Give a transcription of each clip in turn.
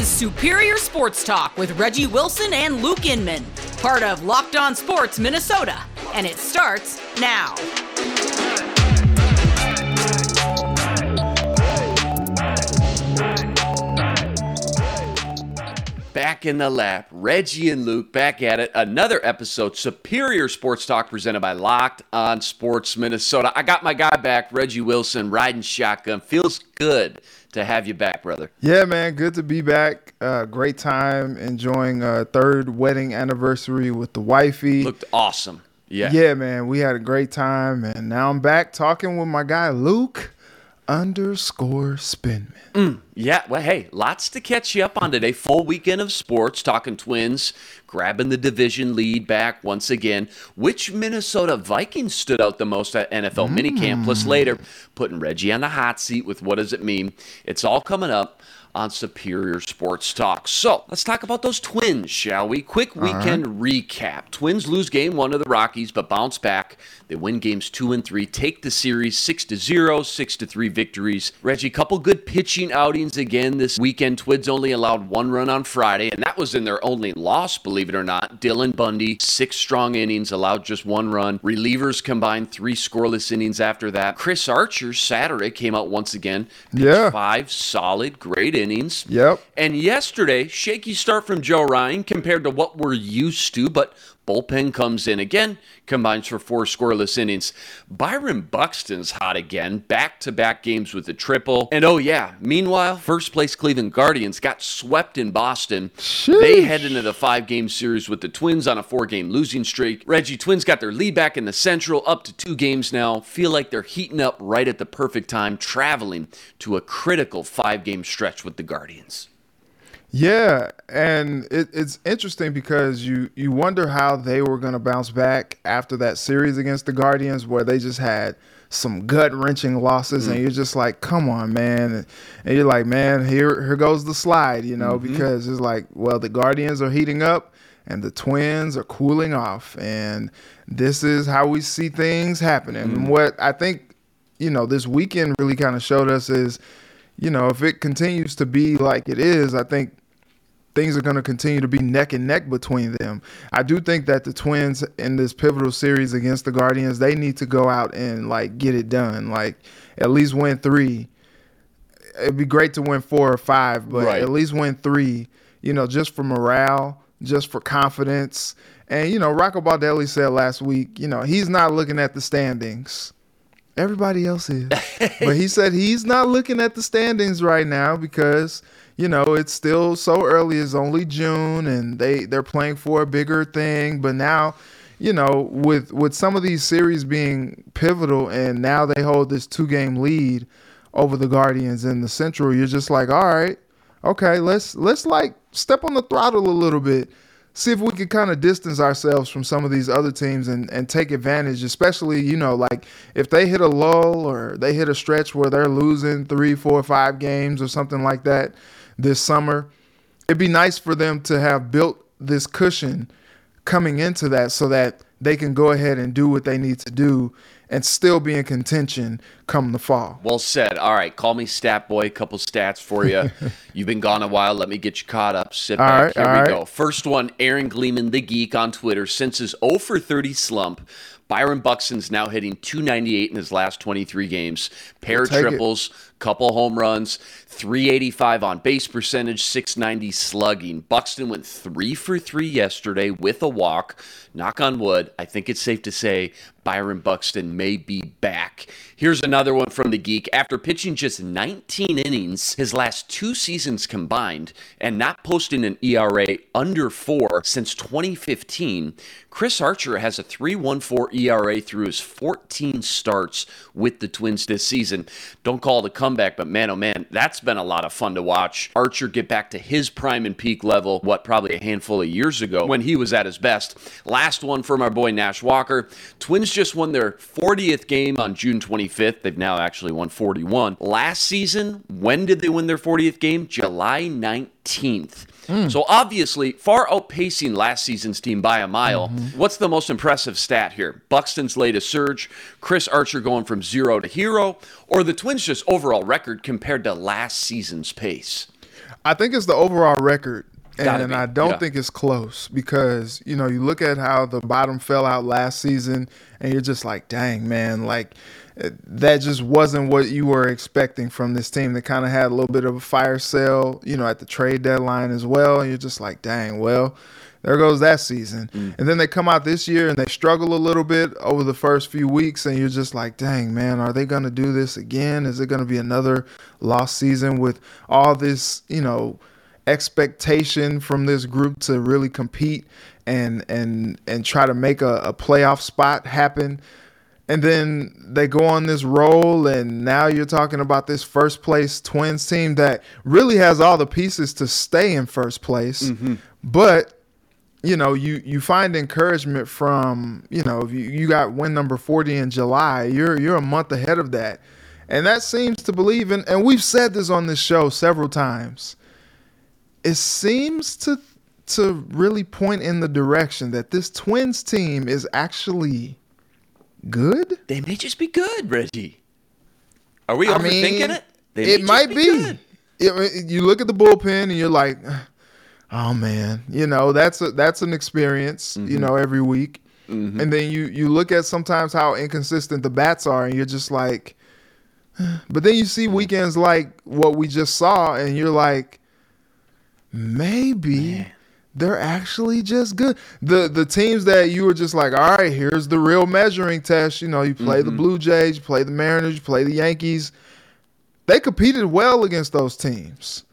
is Superior Sports Talk with Reggie Wilson and Luke Inman, part of Locked On Sports Minnesota, and it starts now. Back in the lap, Reggie and Luke back at it. Another episode, Superior Sports Talk, presented by Locked On Sports Minnesota. I got my guy back, Reggie Wilson, riding shotgun. Feels good to have you back, brother. Yeah, man, good to be back. Great time enjoying our third wedding anniversary with the wifey. Looked awesome. Yeah, man, we had a great time, and now I'm back talking with my guy, Luke _Spinman. Yeah, well, hey, lots to catch you up on today. Full weekend of sports, talking Twins, grabbing the division lead back once again. Which Minnesota Vikings stood out the most at NFL minicamp? Plus later, putting Reggie on the hot seat with what does it mean? It's all coming up on Superior Sports Talk. So let's talk about those Twins, shall we? Quick weekend recap. Twins lose game 1 to the Rockies, but bounce back. They win games 2 and 3, take the series 6-0, 6-3 victories. Reggie, couple good pitching outings again this weekend. Twins only allowed one run on Friday, and that was in their only loss, believe it or not. Dylan Bundy, 6 strong innings, allowed just one run. Relievers combined 3 scoreless innings after that. Chris Archer Saturday came out once again, pitched 5 solid, great innings. Yep. And yesterday, shaky start from Joe Ryan compared to what we're used to, but bullpen comes in again, combines for 4 scoreless innings. Byron Buxton's hot again, back-to-back games with a triple. And meanwhile, first-place Cleveland Guardians got swept in Boston. Sheesh. They head into the 5-game series with the Twins on a 4-game losing streak. Reggie, Twins got their lead back in the Central, up to 2 games now. Feel like they're heating up right at the perfect time, traveling to a critical 5-game stretch with the Guardians. Yeah, and it's interesting because you wonder how they were going to bounce back after that series against the Guardians where they just had some gut-wrenching losses, and you're just like, come on, man. And you're like, man, here goes the slide, because it's like, well, the Guardians are heating up and the Twins are cooling off, and this is how we see things happening. And what I think, this weekend really kind of showed us is, if it continues to be like it is, I think things are going to continue to be neck and neck between them. I do think that the Twins in this pivotal series against the Guardians, they need to go out and, get it done. At least win 3. It'd be great to win 4 or 5, but at least win 3, just for morale, just for confidence. And, Rocco Baldelli said last week, he's not looking at the standings. Everybody else is. But he said he's not looking at the standings right now because, it's still so early. It's only June, and they're playing for a bigger thing. But now, with some of these series being pivotal, and now they hold this 2-game lead over the Guardians in the Central, you're just like, all right, okay, let's step on the throttle a little bit. See if we could kind of distance ourselves from some of these other teams and take advantage, especially, if they hit a lull or they hit a stretch where they're losing 3, 4, 5 games or something like that this summer. It'd be nice for them to have built this cushion coming into that so that they can go ahead and do what they need to do and still be in contention come the fall. Well said. All right, call me stat boy. A couple stats for you. You've been gone a while. Let me get you caught up. Sit back. Here we go. First one, Aaron Gleeman, the geek on Twitter, since his 0-for-30 slump, Byron Buxton's now hitting .298 in his last 23 games. Pair of triples, couple home runs, .385 on base percentage, .690 slugging. Buxton went 3-for-3 yesterday with a walk. Knock on wood, I think it's safe to say Byron Buxton may be back. Here's another one from the geek. After pitching just 19 innings, his last 2 seasons combined, and not posting an ERA under 4 since 2015, Chris Archer has a 3.14 ERA through his 14 starts with the Twins this season. Don't call it a comeback, but man, oh man, that's been a lot of fun to watch. Archer get back to his prime and peak level, probably a handful of years ago when he was at his best. Last one from our boy Nash Walker. Twins just won their 40th game on June 25th. They've now actually won 41. Last season, when did they win their 40th game? July 19th. So obviously, far outpacing last season's team by a mile. What's the most impressive stat here? Buxton's latest surge, Chris Archer going from 0 to hero, or the Twins' just overall record compared to last season's pace? I think it's the overall record. And I don't think it's close because, you know, you look at how the bottom fell out last season and you're just like, dang, man, like that just wasn't what you were expecting from this team that kind of had a little bit of a fire sale, you know, at the trade deadline as well. And you're just like, dang, well, there goes that season. Mm. And then they come out this year and they struggle a little bit over the first few weeks. And you're just like, dang, man, are they going to do this again? Is it going to be another lost season with all this, you know, expectation from this group to really compete and try to make a playoff spot happen? And then they go on this roll, and now you're talking about this first place Twins team that really has all the pieces to stay in first place. Mm-hmm. But you know, you find encouragement from, you know, if you got win number 40 in July, you're a month ahead of that, and that seems to believe in. And we've said this on this show several times. It seems to really point in the direction that this Twins team is actually good. They may just be good, Reggie. Are we overthinking it? It might be. You look at the bullpen and you're like, oh man, you know, that's an experience, mm-hmm. you know, every week. Mm-hmm. And then you look at sometimes how inconsistent the bats are, and you're just like, but then you see weekends like what we just saw, and you're like, maybe they're actually just good. The teams that you were just like, all right, here's the real measuring test. You know, you play mm-hmm. the Blue Jays, you play the Mariners, you play the Yankees. They competed well against those teams.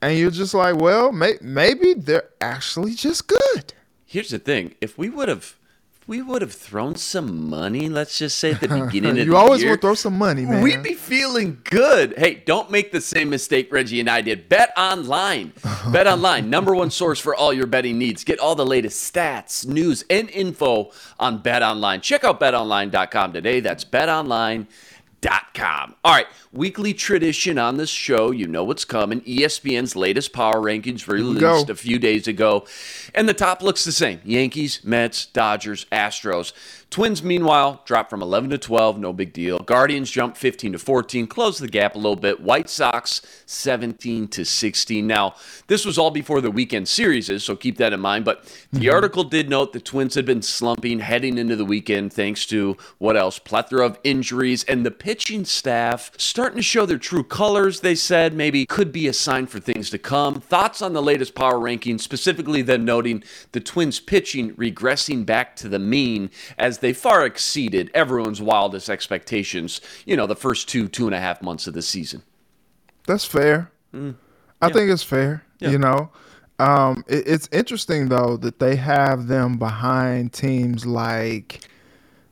And you're just like, well, maybe they're actually just good. Here's the thing. If we would have thrown some money, let's just say at the beginning of the year. You always want to throw some money, man. We'd be feeling good. Hey, don't make the same mistake Reggie and I did. Bet online. Bet online, number one source for all your betting needs. Get all the latest stats, news, and info on Bet Online. Check out betonline.com today. That's betonline.com. All right, weekly tradition on this show. You know what's coming. ESPN's latest power rankings released a few days ago. And the top looks the same. Yankees, Mets, Dodgers, Astros. Twins, meanwhile, dropped from 11 to 12. No big deal. Guardians jumped 15 to 14. Closed the gap a little bit. White Sox, 17 to 16. Now, this was all before the weekend series, so keep that in mind. But the article did note the Twins had been slumping heading into the weekend thanks to, what else, plethora of injuries. And the pitching staff starting to show their true colors, they said, maybe could be a sign for things to come. Thoughts on the latest power rankings, specifically them noting the Twins pitching regressing back to the mean as they far exceeded everyone's wildest expectations, you know, the first two and a half months of the season. That's fair. I think it's fair, you know. It's interesting, though, that they have them behind teams like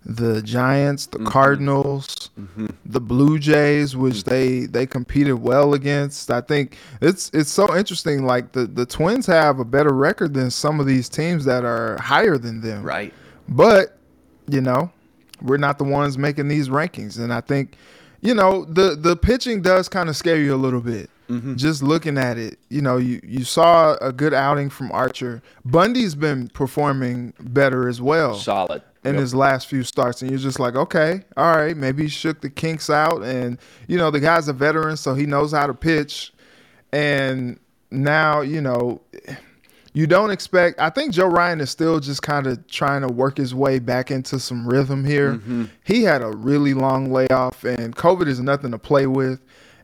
the Giants, the mm-hmm. Cardinals, mm-hmm. the Blue Jays, which mm-hmm. they competed well against. I think it's so interesting. Like, the Twins have a better record than some of these teams that are higher than them. Right. But you know, we're not the ones making these rankings. And I think, you know, the pitching does kind of scare you a little bit. Mm-hmm. Just looking at it, you know, you saw a good outing from Archer. Bundy's been performing better as well. Solid. In his last few starts. And you're just like, okay, all right, maybe he shook the kinks out. And, you know, the guy's a veteran, so he knows how to pitch. And now, you know, you don't expect – I think Joe Ryan is still just kind of trying to work his way back into some rhythm here. Mm-hmm. He had a really long layoff, and COVID is nothing to play with.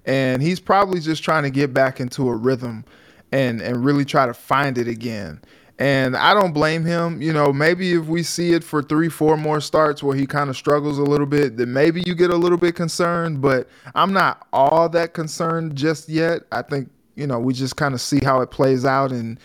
And he's probably just trying to get back into a rhythm and really try to find it again. And I don't blame him. You know, maybe if we see it for 3-4 more starts where he kind of struggles a little bit, then maybe you get a little bit concerned. But I'm not all that concerned just yet. I think, you know, we just kind of see how it plays out and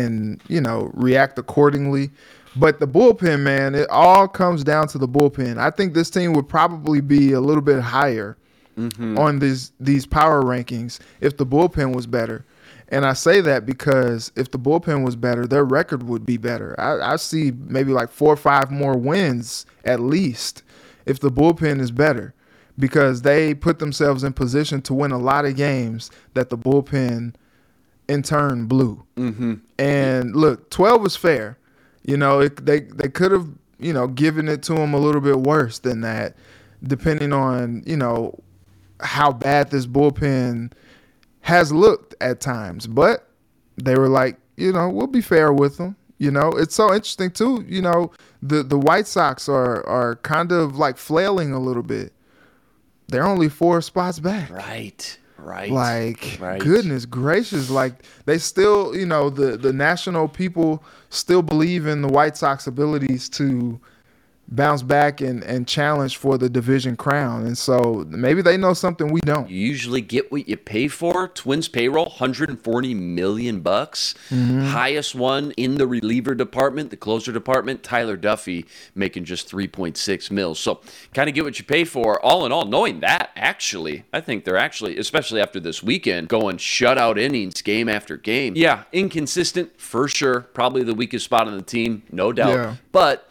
you know, react accordingly. But the bullpen, man, it all comes down to the bullpen. I think this team would probably be a little bit higher mm-hmm. on these power rankings if the bullpen was better. And I say that because if the bullpen was better, their record would be better. I see maybe like 4 or 5 more wins at least if the bullpen is better, because they put themselves in position to win a lot of games that the bullpen in turn blew. Mm-hmm. And look, 12 was fair. You know, they could have, you know, given it to him a little bit worse than that, depending on, you know, how bad this bullpen has looked at times. But they were like, you know, we'll be fair with them. You know, it's so interesting, too. You know, the White Sox are kind of like flailing a little bit. They're only 4 spots back. Right. Like, right. Goodness gracious. Like, they still, you know, the national people still believe in the White Sox abilities to bounce back and challenge for the division crown. And so maybe they know something we don't. You usually get what you pay for. Twins payroll, $140 million. Mm-hmm. Highest one in the reliever department, the closer department, Tyler Duffy making just 3.6 mil. So kind of get what you pay for. All in all, knowing that, actually, I think they're actually, especially after this weekend, going shutout innings game after game. Yeah, inconsistent for sure. Probably the weakest spot on the team, no doubt. Yeah. But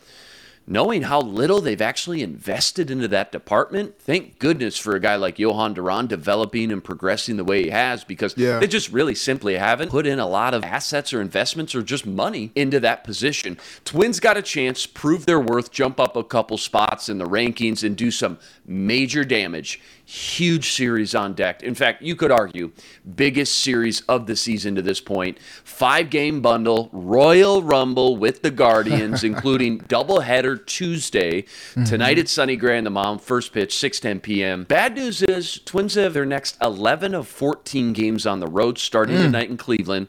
knowing how little they've actually invested into that department, thank goodness for a guy like Johan Duran developing and progressing the way he has, because they just really simply haven't put in a lot of assets or investments or just money into that position. Twins got a chance, prove their worth, jump up a couple spots in the rankings, and do some major damage. Huge series on deck. In fact, you could argue biggest series of the season to this point. 5-game bundle, Royal Rumble with the Guardians, including doubleheader Tuesday. Mm-hmm. Tonight at Sunny Gray on the Mound, first pitch, 6:10 p.m. Bad news is Twins have their next 11 of 14 games on the road starting tonight in Cleveland.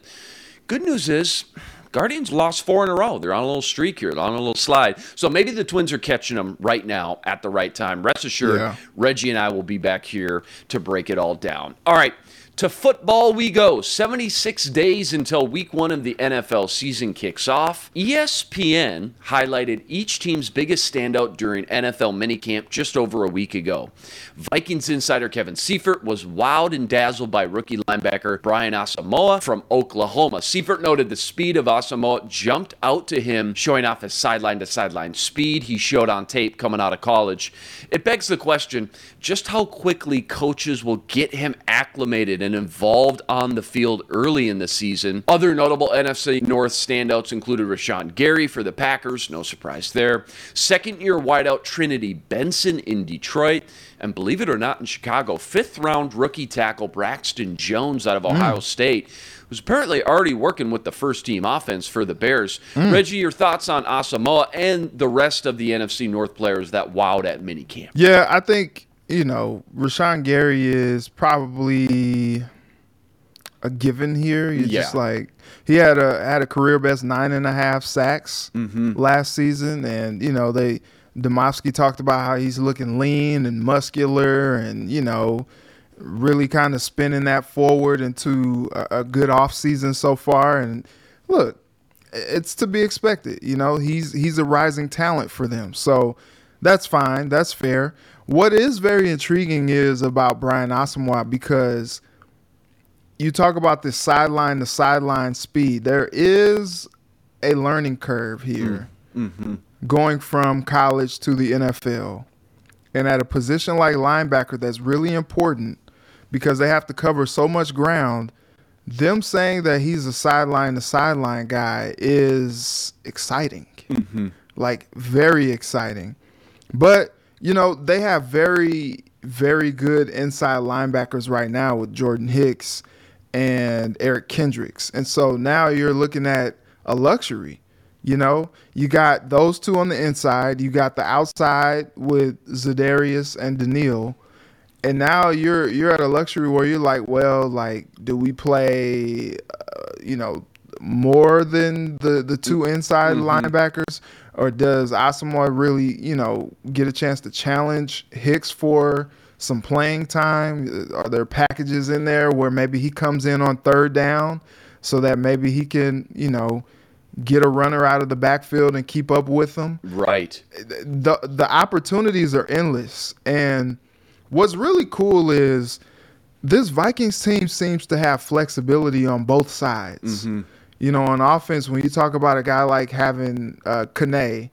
Good news is Guardians lost 4 in a row. They're on a little streak here. They're on a little slide. So maybe the Twins are catching them right now at the right time. Rest assured, Reggie and I will be back here to break it all down. All right, to football we go. 76 days until week 1 of the NFL season kicks off. ESPN highlighted each team's biggest standout during NFL minicamp just over a week ago. Vikings insider Kevin Seifert was wowed and dazzled by rookie linebacker Brian Asamoah from Oklahoma. Seifert noted the speed of Asamoah jumped out to him, showing off his sideline-to-sideline speed he showed on tape coming out of college. It begs the question just how quickly coaches will get him acclimated and involved on the field early in the season. Other notable NFC North standouts included Rashawn Gary for the Packers, no surprise there. Second-year wideout Trinity Benson in Detroit. And believe it or not, in Chicago, 5th-round rookie tackle Braxton Jones out of Ohio State, who's apparently already working with the first-team offense for the Bears. Reggie, your thoughts on Asamoah and the rest of the NFC North players that wowed at minicamp? Yeah, I think, you know, Rashawn Gary is probably a given here. He's just like, he had a career-best 9.5 sacks last season, and, you know, they – Domofsky talked about how he's looking lean and muscular and, you know, really kind of spinning that forward into a good offseason so far. And look, it's to be expected. You know, he's a rising talent for them. So that's fine. That's fair. What is very intriguing is about Brian Asamoah, because you talk about this sideline to sideline speed. There is a learning curve here. Mm-hmm. Going from college to the NFL, and at a position like linebacker that's really important because they have to cover so much ground, them saying that he's a sideline to sideline guy is exciting, like very exciting. But, you know, they have very, very good inside linebackers right now with Jordan Hicks and Eric Kendricks. And so now you're looking at a luxury. You know, you got those two on the inside. You got the outside with Zadarius and Daniil. And now you're at a luxury where you're like, well, like, do we play, you know, more than the two inside linebackers? Or does Asamoah really, you know, get a chance to challenge Hicks for some playing time? Are there packages in there where maybe he comes in on third down so that maybe he can, you know, get a runner out of the backfield and keep up with them? Right. The opportunities are endless. And what's really cool is this Vikings team seems to have flexibility on both sides. You know, on offense, when you talk about a guy like having Kane,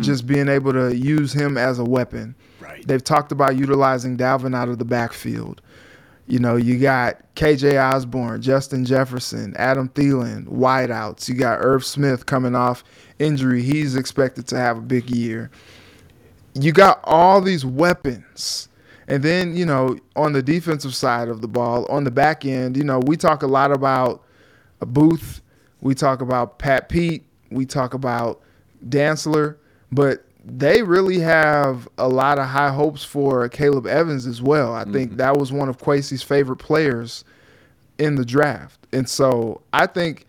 just being able to use him as a weapon. Right. They've talked about utilizing Dalvin out of the backfield. You know, you got KJ Osborne, Justin Jefferson, Adam Thielen, wideouts. You got Irv Smith coming off injury. He's expected to have a big year. You got all these weapons. And then, you know, on the defensive side of the ball, on the back end, you know, we talk a lot about Booth. We talk about Pat Pete. We talk about Dantzler. But they really have a lot of high hopes for Caleb Evans as well. I think that was one of Quasey's favorite players in the draft. And so I think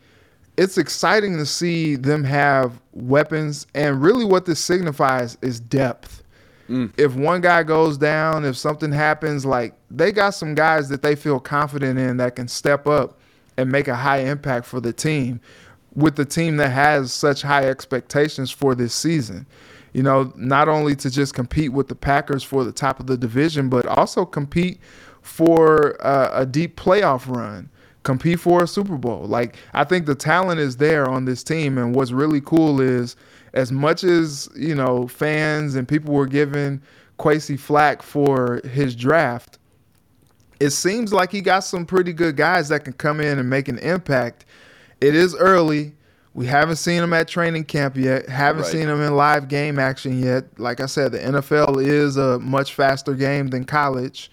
it's exciting to see them have weapons. And really what this signifies is depth. If one guy goes down, if something happens, like they got some guys that they feel confident in that can step up and make a high impact for the team, with the team that has such high expectations for this season. You know, not only to just compete with the Packers for the top of the division, but also compete for a deep playoff run, compete for a Super Bowl. Like, I think the talent is there on this team. And what's really cool is, as much as, you know, fans and people were giving Kwasi flack for his draft, it seems like he got some pretty good guys that can come in and make an impact. It is early. We haven't seen him at training camp yet. Haven't seen him in live game action yet. Like I said, the NFL is a much faster game than college.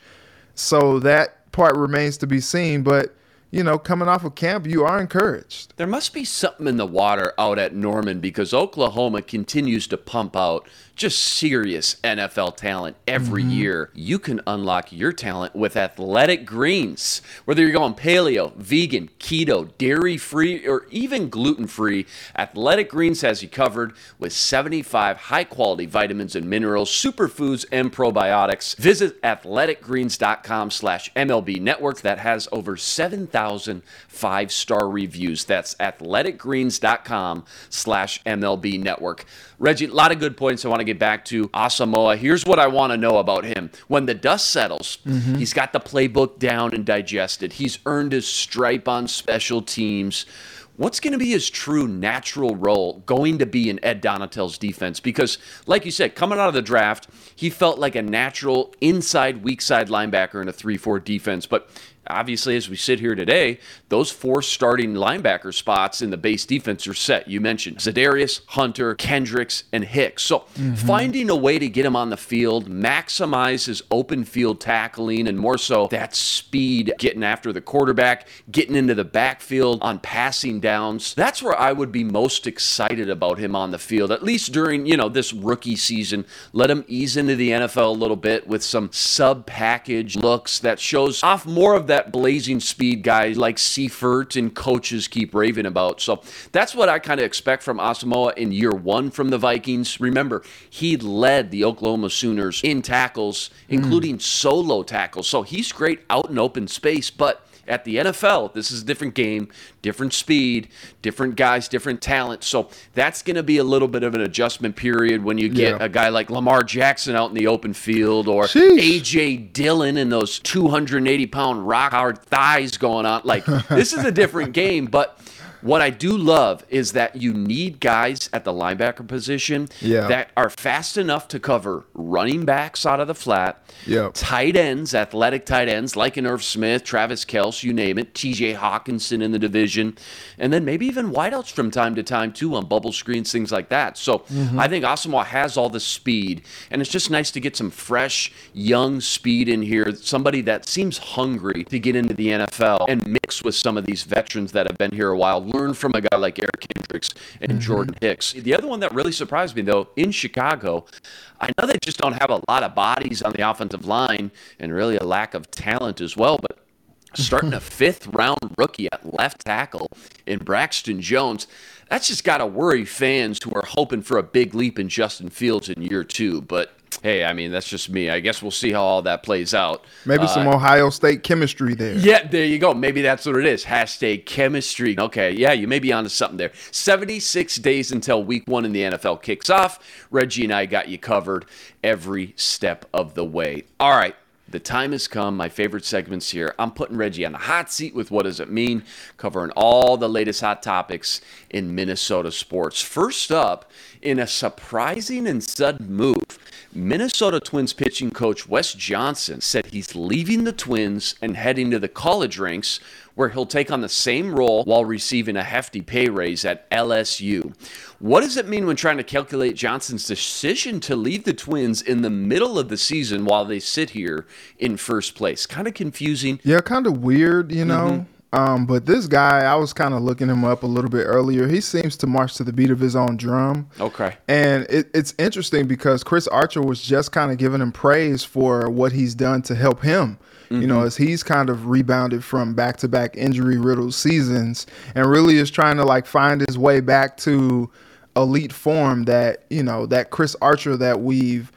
So that part remains to be seen. But, you know, coming off of camp, you are encouraged. There must be something in the water out at Norman, because Oklahoma continues to pump out just serious NFL talent every year. You can unlock your talent with Athletic Greens. Whether you're going paleo, vegan, keto, dairy-free, or even gluten-free, Athletic Greens has you covered with 75 high-quality vitamins and minerals, superfoods, and probiotics. Visit athleticgreens.com/MLB Network. That has over 7,000 five-star reviews. That's athleticgreens.com/MLB Network. Reggie, a lot of good points I want to get back to. Asamoah, here's what I want to know about him. When the dust settles, he's got the playbook down and digested. He's earned his stripe on special teams. What's going to be his true natural role going to be in Ed Donatell's defense? Because, like you said, coming out of the draft, he felt like a natural inside weak side linebacker in a 3-4 defense. But obviously, as we sit here today, those four starting linebacker spots in the base defense are set. You mentioned Zadarius, Hunter, Kendricks, and Hicks. So finding a way to get him on the field, maximize his open field tackling, and more so that speed, getting after the quarterback, getting into the backfield on passing downs. That's where I would be most excited about him on the field, at least during, you know, this rookie season. Let him ease into the NFL a little bit with some sub-package looks that shows off more of that blazing speed guy like Seifert and coaches keep raving about. So that's what I kind of expect from Asamoah in year one from the Vikings. Remember, he led the Oklahoma Sooners in tackles, including solo tackles. So he's great out in open space, but at the NFL, this is a different game, different speed, different guys, different talent. So that's going to be a little bit of an adjustment period when you get a guy like Lamar Jackson out in the open field, or A.J. Dillon and those 280-pound rock-hard thighs going on. Like, this is a different game, but what I do love is that you need guys at the linebacker position that are fast enough to cover running backs out of the flat, tight ends, athletic tight ends like an Irv Smith, Travis Kelce, you name it, T.J. Hawkinson in the division, and then maybe even wideouts from time to time too on bubble screens, things like that. So I think Asamoah has all the speed, and it's just nice to get some fresh, young speed in here, somebody that seems hungry to get into the NFL and mix with some of these veterans that have been here a while. Learn from a guy like Eric Kendricks and Jordan Hicks. The other one that really surprised me, though, in Chicago, I know they just don't have a lot of bodies on the offensive line and really a lack of talent as well, but starting a fifth-round rookie at left tackle in Braxton Jones, that's just got to worry fans who are hoping for a big leap in Justin Fields in year two. But hey, I mean, that's just me. I guess we'll see how all that plays out. Maybe some Ohio State chemistry there. Yeah, there you go. Maybe that's what it is. Hashtag chemistry. Okay, yeah, you may be onto something there. 76 days until week one in the NFL kicks off. Reggie and I got you covered every step of the way. All right. The time has come. My favorite segment's here. I'm putting Reggie on the hot seat with What Does It Mean? Covering all the latest hot topics in Minnesota sports. First up, in a surprising and sudden move, Minnesota Twins pitching coach Wes Johnson said he's leaving the Twins and heading to the college ranks, where he'll take on the same role while receiving a hefty pay raise at LSU. What does it mean when trying to calculate Johnson's decision to leave the Twins in the middle of the season while they sit here in first place? Kind of confusing. Yeah, kind of weird, you know. But this guy, I was kind of looking him up a little bit earlier. He seems to march to the beat of his own drum. Okay. And it's interesting because Chris Archer was just kind of giving him praise for what he's done to help him, you know, as he's kind of rebounded from back-to-back injury-riddled seasons and really is trying to, like, find his way back to elite form that, you know, that Chris Archer that we've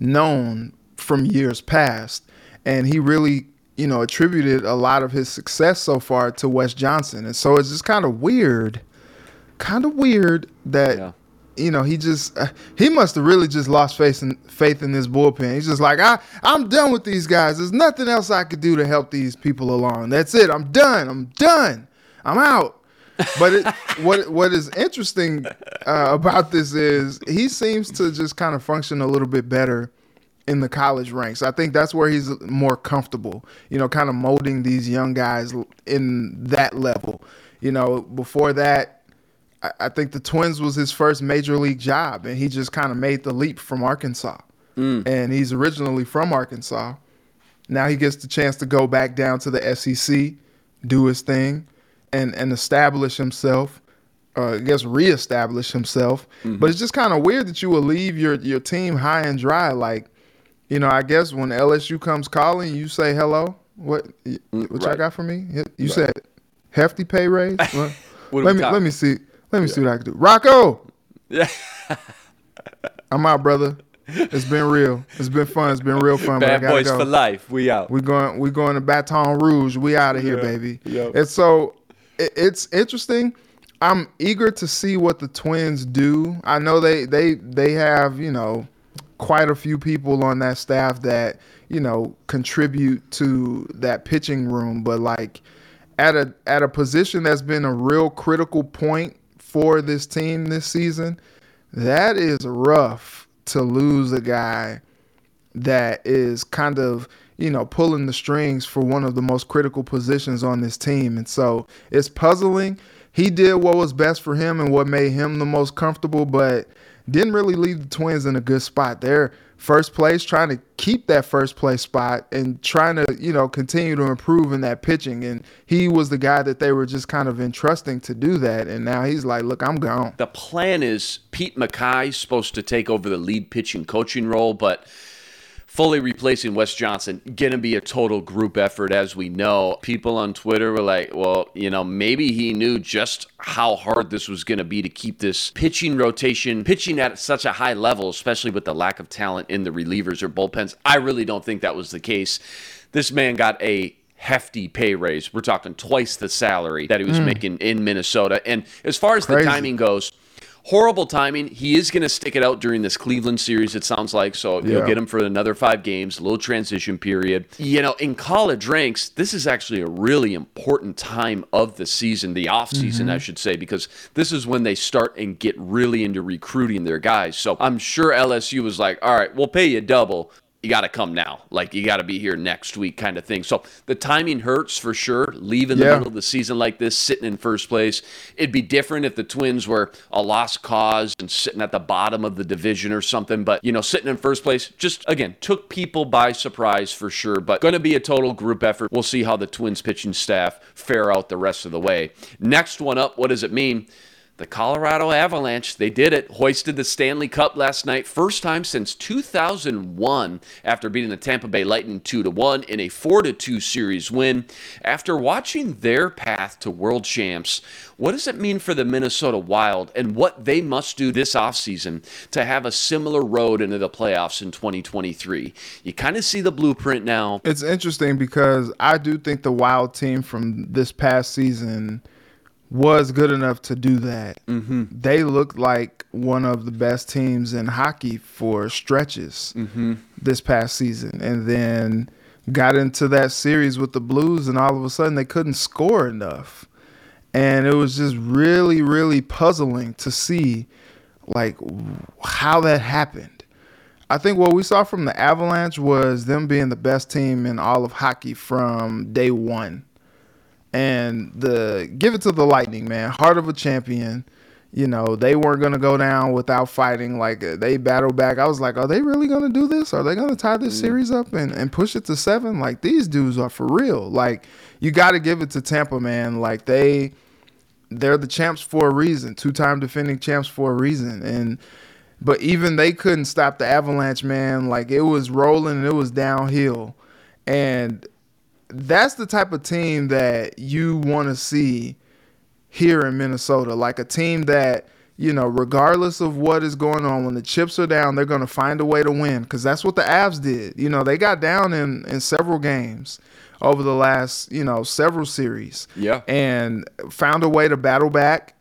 known from years past. And he really, you know, attributed a lot of his success so far to Wes Johnson. And so it's just kind of weird that, you know, he just, he must have really just lost faith in this bullpen. He's just like, I'm done with these guys. There's nothing else I could do to help these people along. That's it. I'm done. I'm out. But what is interesting about this is he seems to just kind of function a little bit better in the college ranks. I think that's where he's more comfortable, you know, kind of molding these young guys in that level. You know, before that, I think the Twins was his first major league job, and he just kind of made the leap from Arkansas. And he's originally from Arkansas. Now he gets the chance to go back down to the SEC, do his thing, and establish himself. I guess reestablish himself. But it's just kind of weird that you will leave your team high and dry, like. You know, I guess when LSU comes calling, you say hello. What y'all got for me? You said hefty pay raise. Well, let me see. Let me see what I can do. Rocco. Yeah. I'm out, brother. It's been real. It's been fun. It's been real fun. Bad Boys for Life. We out. We're going to Baton Rouge. We out of here, baby. Yep. And so it's interesting. I'm eager to see what the Twins do. I know they have, you know, quite a few people on that staff that, you know, contribute to that pitching room, but like at a position that's been a real critical point for this team this season, that is rough to lose a guy that is kind of, you know, pulling the strings for one of the most critical positions on this team. And so it's puzzling. He did what was best for him and what made him the most comfortable, but didn't really leave the Twins in a good spot. They're first place, trying to keep that first place spot and trying to, you know, continue to improve in that pitching. And he was the guy that they were just kind of entrusting to do that. And now he's like, look, I'm gone. The plan is Pete MacKay's supposed to take over the lead pitching coaching role, but fully replacing Wes Johnson, going to be a total group effort, as we know. People on Twitter were like, well, you know, maybe he knew just how hard this was going to be to keep this pitching rotation, pitching at such a high level, especially with the lack of talent in the relievers or bullpens. I really don't think that was the case. This man got a hefty pay raise. We're talking twice the salary that he was making in Minnesota. And as far as the timing goes, horrible timing. He is going to stick it out during this Cleveland series, it sounds like, so you'll get him for another 5 games, little transition period. You know, in college ranks, this is actually a really important time of the season, the offseason, I should say, because this is when they start and get really into recruiting their guys. So I'm sure LSU was like, all right, we'll pay you double. You got to come now. Like, you got to be here next week kind of thing. So the timing hurts for sure. Leaving the middle of the season like this, sitting in first place. It'd be different if the Twins were a lost cause and sitting at the bottom of the division or something. But, you know, sitting in first place just, again, took people by surprise for sure. But going to be a total group effort. We'll see how the Twins pitching staff fare out the rest of the way. Next one up, what does it mean? The Colorado Avalanche, they did it, hoisted the Stanley Cup last night, first time since 2001 after beating the Tampa Bay Lightning 2-1 in a 4-2 series win. After watching their path to world champs, what does it mean for the Minnesota Wild and what they must do this offseason to have a similar road into the playoffs in 2023? You kind of see the blueprint now. It's interesting because I do think the Wild team from this past season was good enough to do that. They looked like one of the best teams in hockey for stretches this past season, and then got into that series with the Blues, and all of a sudden they couldn't score enough. And it was just really, really puzzling to see, like, how that happened. I think what we saw from the Avalanche was them being the best team in all of hockey from day one. And the give it to the Lightning, man, heart of a champion. You know, they weren't going to go down without fighting. Like, they battled back. I was like, are they really going to do this? Are they going to tie this series up and push it to 7? Like, these dudes are for real. Like, you got to give it to Tampa, man. Like, they're the champs for a reason, two-time defending champs for a reason. But even they couldn't stop the Avalanche, man. Like, it was rolling and it was downhill. And that's the type of team that you want to see here in Minnesota. Like, a team that, you know, regardless of what is going on, when the chips are down, they're going to find a way to win, because that's what the Avs did. You know, they got down in several games over the last, you know, several series. Yeah. And found a way to battle back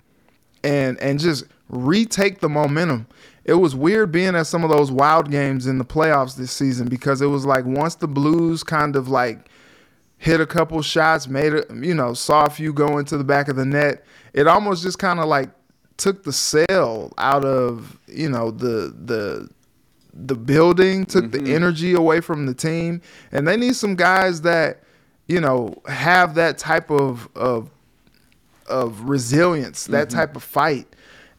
and just retake the momentum. It was weird being at some of those Wild games in the playoffs this season, because it was like once the Blues kind of like hit a couple shots, saw a few go into the back of the net, it almost just kind of like took the sail out of, you know, the building, took the energy away from the team. And they need some guys that, you know, have that type of resilience, that type of fight.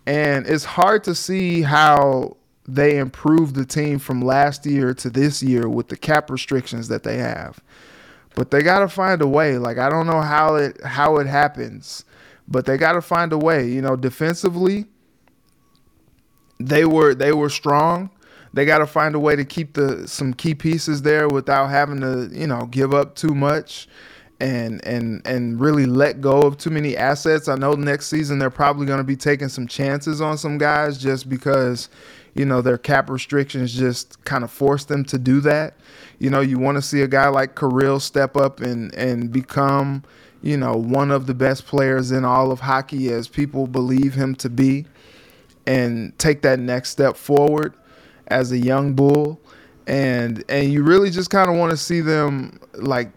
And it's hard to see how they improved the team from last year to this year with the cap restrictions that they have. But they got to find a way. Like, I don't know how it happens, but they got to find a way. You know, defensively, they were strong. They got to find a way to keep some key pieces there without having to, you know, give up too much. And really let go of too many assets. I know next season they're probably going to be taking some chances on some guys just because, you know, their cap restrictions just kind of force them to do that. You know, you want to see a guy like Kirill step up and become, you know, one of the best players in all of hockey as people believe him to be, and take that next step forward as a young bull. And you really just kind of want to see them, like,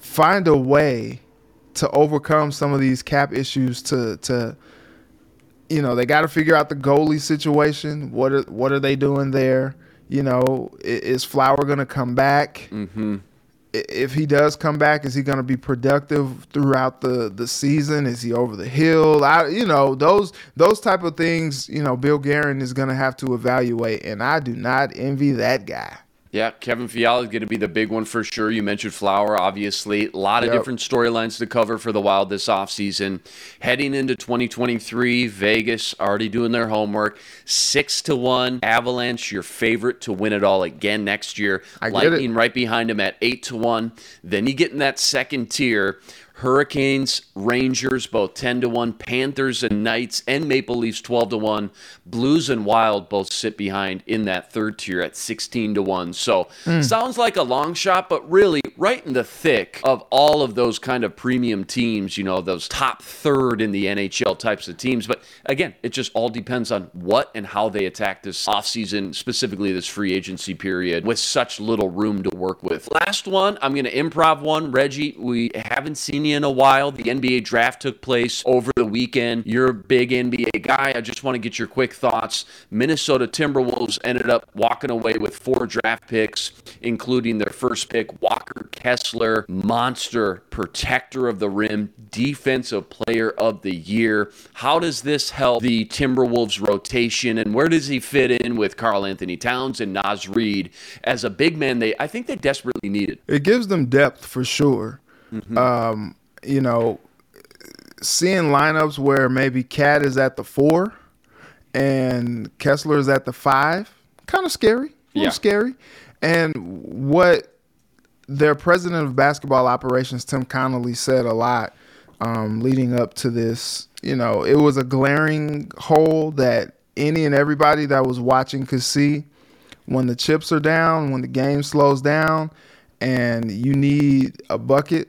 find a way to overcome some of these cap issues to you know, they got to figure out the goalie situation. What are they doing there? You know, is Flower going to come back? Mm-hmm. If he does come back, is he going to be productive throughout the season? Is he over the hill? You know, those type of things, you know, Bill Guerin is going to have to evaluate, and I do not envy that guy. Yeah, Kevin Fiala is going to be the big one for sure. You mentioned Flower, obviously. A lot of different storylines to cover for the Wild this offseason. Heading into 2023, Vegas already doing their homework. 6-1, Avalanche, your favorite to win it all again next year. Lightning right behind them at 8-1. Then you get in that second tier. Hurricanes, Rangers, both 10-1, Panthers and Knights, and Maple Leafs 12-1. Blues and Wild both sit behind in that third tier at 16-1. So sounds like a long shot, but really right in the thick of all of those kind of premium teams, you know, those top third in the NHL types of teams. But again, it just all depends on what and how they attack this offseason, specifically this free agency period, with such little room to work with. Last one, I'm going to improv one. Reggie, we haven't seen you in a while. The NBA draft took place over the weekend. You're a big NBA guy. I just want to get your quick thoughts. Minnesota Timberwolves ended up walking away with 4 draft picks, including their first pick, Walker Kessler, monster protector of the rim, defensive player of the year. How does this help the Timberwolves rotation, and where does he fit in with Karl-Anthony Towns and Naz Reid as a big man I think they desperately needed? It gives them depth for sure. Mm-hmm. You know, seeing lineups where maybe Cat is at the 4 and Kessler is at the 5, kind of scary. Yeah. Scary. And what their president of basketball operations, Tim Connelly, said a lot leading up to this, you know, it was a glaring hole that any and everybody that was watching could see. When the chips are down, when the game slows down, and you need a bucket,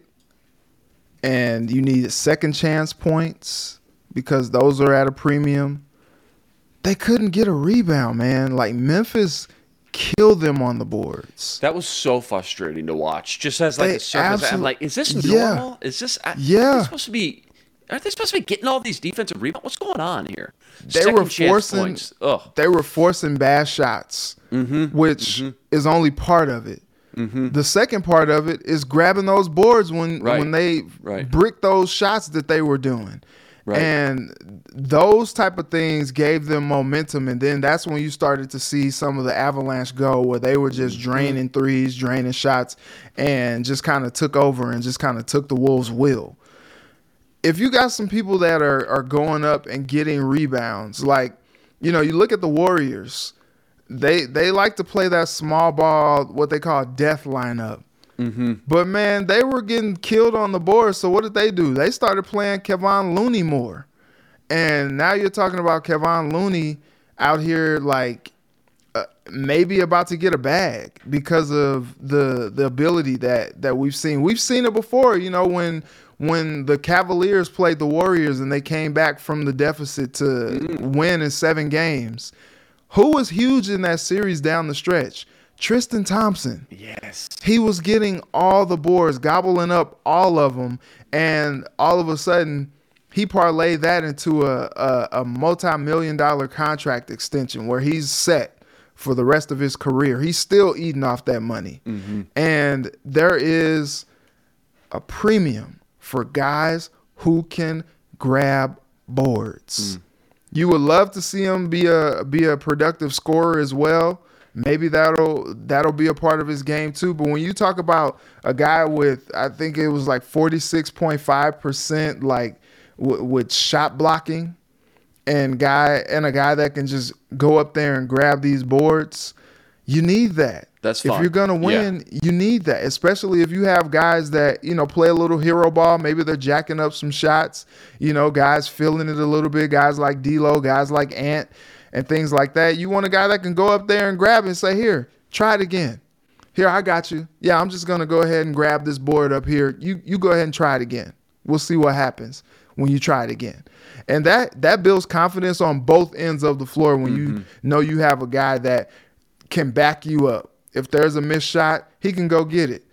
and you need second chance points because those are at a premium. They couldn't get a rebound, man. Like, Memphis killed them on the boards. That was so frustrating to watch. Just as like a surface, I'm like, is this normal? Is this supposed to be? Aren't they supposed to be getting all these defensive rebounds? What's going on here? They were forcing bad shots, which is only part of it. The second part of it is grabbing those boards when they brick those shots that they were doing. And those type of things gave them momentum. And then that's when you started to see some of the Avalanche go, where they were just draining threes, draining shots, and just kind of took over and just kind of took the Wolves' will. If you got some people that are going up and getting rebounds, like, you know, you look at the Warriors, they like to play that small ball, what they call death lineup. But, man, they were getting killed on the board, so what did they do? They started playing Kevon Looney more. And now you're talking about Kevon Looney out here, like, maybe about to get a bag because of the ability that we've seen. We've seen it before, you know, when the Cavaliers played the Warriors and they came back from the deficit to win in 7 games. Who was huge in that series down the stretch? Tristan Thompson. Yes. He was getting all the boards, gobbling up all of them, and all of a sudden he parlayed that into a multi-million-dollar contract extension where he's set for the rest of his career. He's still eating off that money. And there is a premium for guys who can grab boards. You would love to see him be a productive scorer as well. Maybe that'll be a part of his game too. But when you talk about a guy with, I think it was like 46.5%, like with shot blocking, and a guy that can just go up there and grab these boards, you need that. That's fine. If you're gonna win, you need that, especially if you have guys that, you know, play a little hero ball. Maybe they're jacking up some shots. You know, guys feeling it a little bit. Guys like D'Lo, guys like Ant, and things like that. You want a guy that can go up there and grab it and say, here, try it again. Here, I got you. Yeah, I'm just going to go ahead and grab this board up here. You go ahead and try it again. We'll see what happens when you try it again. And that builds confidence on both ends of the floor when you know you have a guy that can back you up. If there's a missed shot, he can go get it.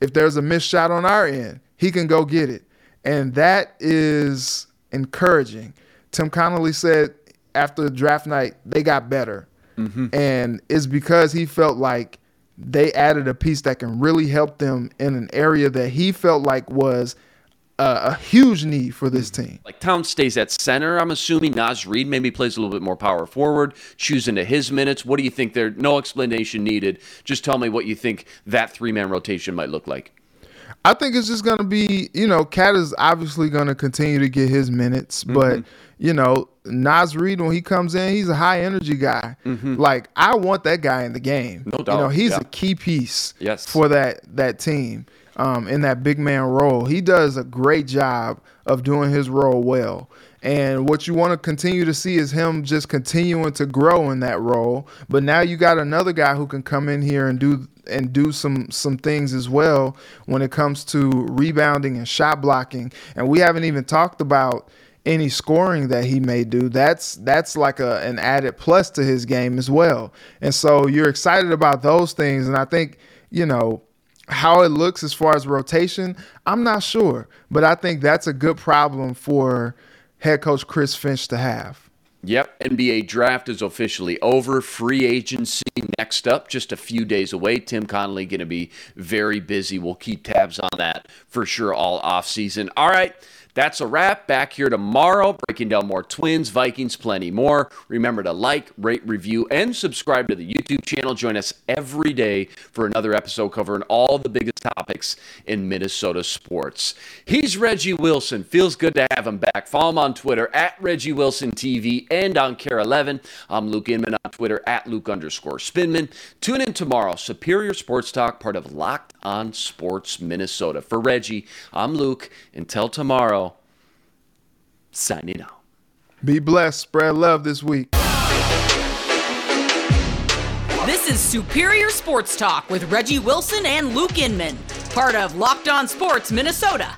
If there's a missed shot on our end, he can go get it. And that is encouraging. Tim Connelly said, after draft night, they got better. And it's because he felt like they added a piece that can really help them in an area that he felt like was a huge need for this team. Like, Towns stays at center, I'm assuming. Naz Reid maybe plays a little bit more power forward, chews into his minutes. What do you think there? No explanation needed. Just tell me what you think that 3-man rotation might look like. I think it's just going to be, you know, Cat is obviously going to continue to get his minutes, but, you know, Naz Reid, when he comes in, he's a high-energy guy. Like, I want that guy in the game. No doubt. You know, he's a key piece for that team in that big man role. He does a great job of doing his role well. And what you want to continue to see is him just continuing to grow in that role. But now you got another guy who can come in here and do some things as well when it comes to rebounding and shot blocking. And we haven't even talked about any scoring that he may do. That's like an added plus to his game as well. And so you're excited about those things. And I think, you know, how it looks as far as rotation, I'm not sure. But I think that's a good problem for head coach Chris Finch to have. Yep, NBA draft is officially over. Free agency next up, just a few days away. Tim Connelly going to be very busy. We'll keep tabs on that for sure all offseason. All right, that's a wrap. Back here tomorrow, breaking down more Twins, Vikings, plenty more. Remember to like, rate, review, and subscribe to the YouTube channel. Join us every day for another episode covering all the biggest topics in Minnesota sports. He's Reggie Wilson. Feels good to have him back. Follow him on Twitter at Reggie Wilson TV and on Care11. I'm Luke Inman on Twitter at Luke_Spinman. Tune in tomorrow. Superior Sports Talk, part of Locked On Sports Minnesota. For Reggie, I'm Luke. Until tomorrow, signing out. Be blessed. Spread love this week. This is Superior Sports Talk with Reggie Wilson and Luke Inman, part of Locked On Sports Minnesota.